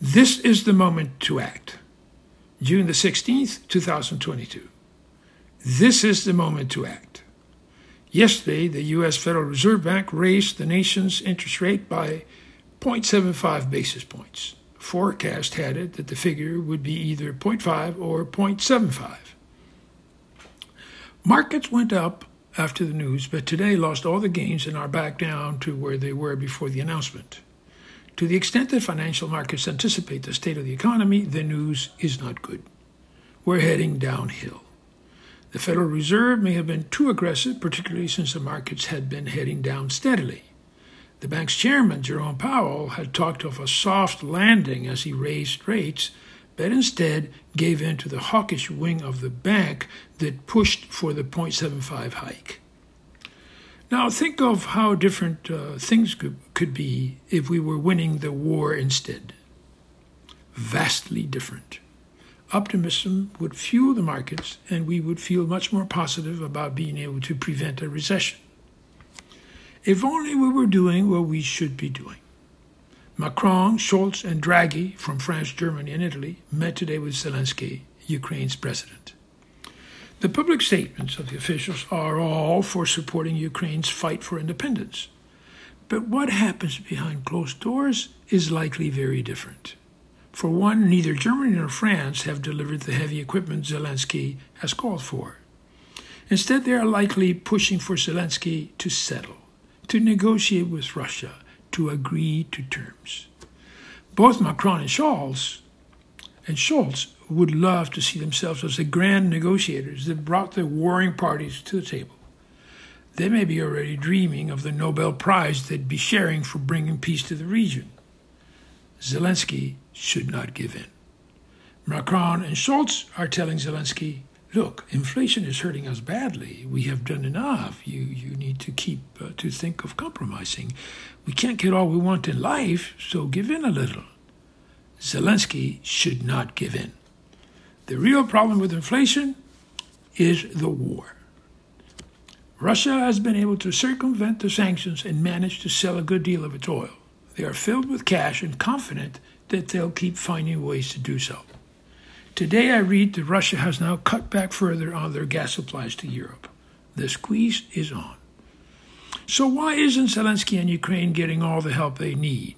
This is the moment to act. June the 16th, 2022. This is the moment to act. Yesterday, the U.S. Federal Reserve Bank raised the nation's interest rate by 0.75 basis points. Forecast had it that the figure would be either 0.5 or 0.75. Markets went up after the news, but today lost all the gains and are back down to where they were before the announcement. To the extent that financial markets anticipate the state of the economy, the news is not good. We're heading downhill. The Federal Reserve may have been too aggressive, particularly since the markets had been heading down steadily. The bank's chairman, Jerome Powell, had talked of a soft landing as he raised rates, but instead gave in to the hawkish wing of the bank that pushed for the 0.75 hike. Now, think of how different things could be if we were winning the war instead. Vastly different. Optimism would fuel the markets, and we would feel much more positive about being able to prevent a recession. If only we were doing what we should be doing. Macron, Scholz, and Draghi from France, Germany, and Italy met today with Zelensky, Ukraine's president. The public statements of the officials are all for supporting Ukraine's fight for independence. But what happens behind closed doors is likely very different. For one, neither Germany nor France have delivered the heavy equipment Zelensky has called for. Instead, they are likely pushing for Zelensky to settle, to negotiate with Russia, to agree to terms. Both Macron and Scholz would love to see themselves as the grand negotiators that brought the warring parties to the table. They may be already dreaming of the Nobel Prize they'd be sharing for bringing peace to the region. Zelensky should not give in. Macron and Scholz are telling Zelensky, look, inflation is hurting us badly. We have done enough. You need to think of compromising. We can't get all we want in life, so give in a little. Zelensky should not give in. The real problem with inflation is the war. Russia has been able to circumvent the sanctions and managed to sell a good deal of its oil. They are filled with cash and confident that they'll keep finding ways to do so. Today I read that Russia has now cut back further on their gas supplies to Europe. The squeeze is on. So why isn't Zelensky and Ukraine getting all the help they need?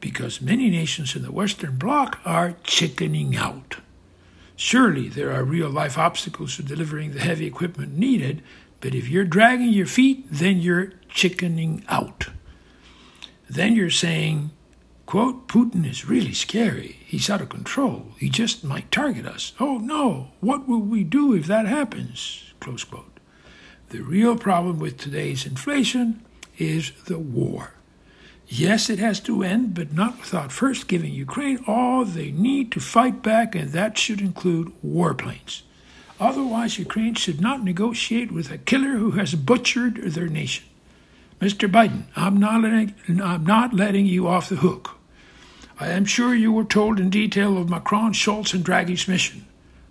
Because many nations in the Western Bloc are chickening out. Surely there are real-life obstacles to delivering the heavy equipment needed, but if you're dragging your feet, then you're chickening out. Then you're saying, quote, Putin is really scary. He's out of control. He just might target us. Oh, no. What will we do if that happens? Close quote. The real problem with today's inflation is the war. Yes, it has to end, but not without first giving Ukraine all they need to fight back, and that should include warplanes. Otherwise, Ukraine should not negotiate with a killer who has butchered their nation. Mr. Biden, I'm not letting you off the hook. I am sure you were told in detail of Macron, Scholz, and Draghi's mission.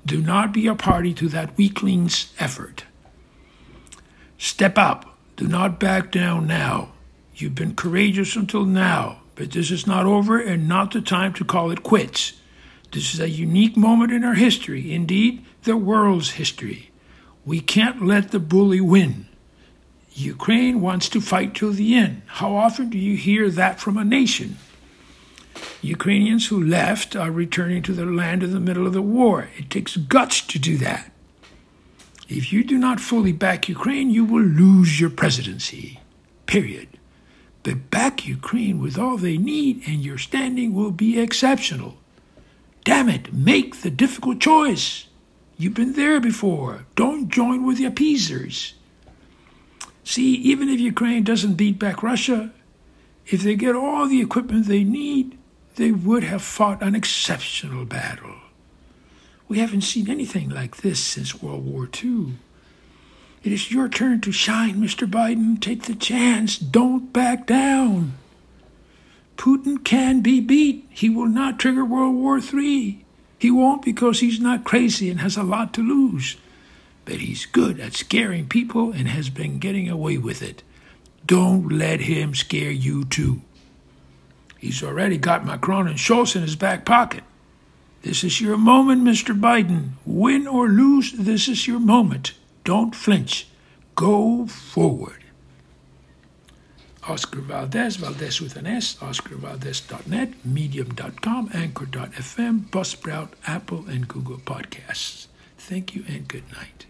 Do not be a party to that weakling's effort. Step up. Do not back down now. You've been courageous until now, but this is not over and not the time to call it quits. This is a unique moment in our history, indeed, the world's history. We can't let the bully win. Ukraine wants to fight till the end. How often do you hear that from a nation? Ukrainians who left are returning to their land in the middle of the war. It takes guts to do that. If you do not fully back Ukraine, you will lose your presidency. Period. But back Ukraine with all they need, and your standing will be exceptional. Damn it, make the difficult choice. You've been there before. Don't join with the appeasers. See, even if Ukraine doesn't beat back Russia, if they get all the equipment they need, they would have fought an exceptional battle. We haven't seen anything like this since World War II. It is your turn to shine, Mr. Biden. Take the chance. Don't back down. Putin can be beat. He will not trigger World War III. He won't because he's not crazy and has a lot to lose. But he's good at scaring people and has been getting away with it. Don't let him scare you too. He's already got Macron and Scholz in his back pocket. This is your moment, Mr. Biden. Win or lose, this is your moment. Don't flinch. Go forward. Oscar Valdez, Valdez with an S, oscarvaldez.net, medium.com, anchor.fm, Buzzsprout, Apple, and Google Podcasts. Thank you and good night.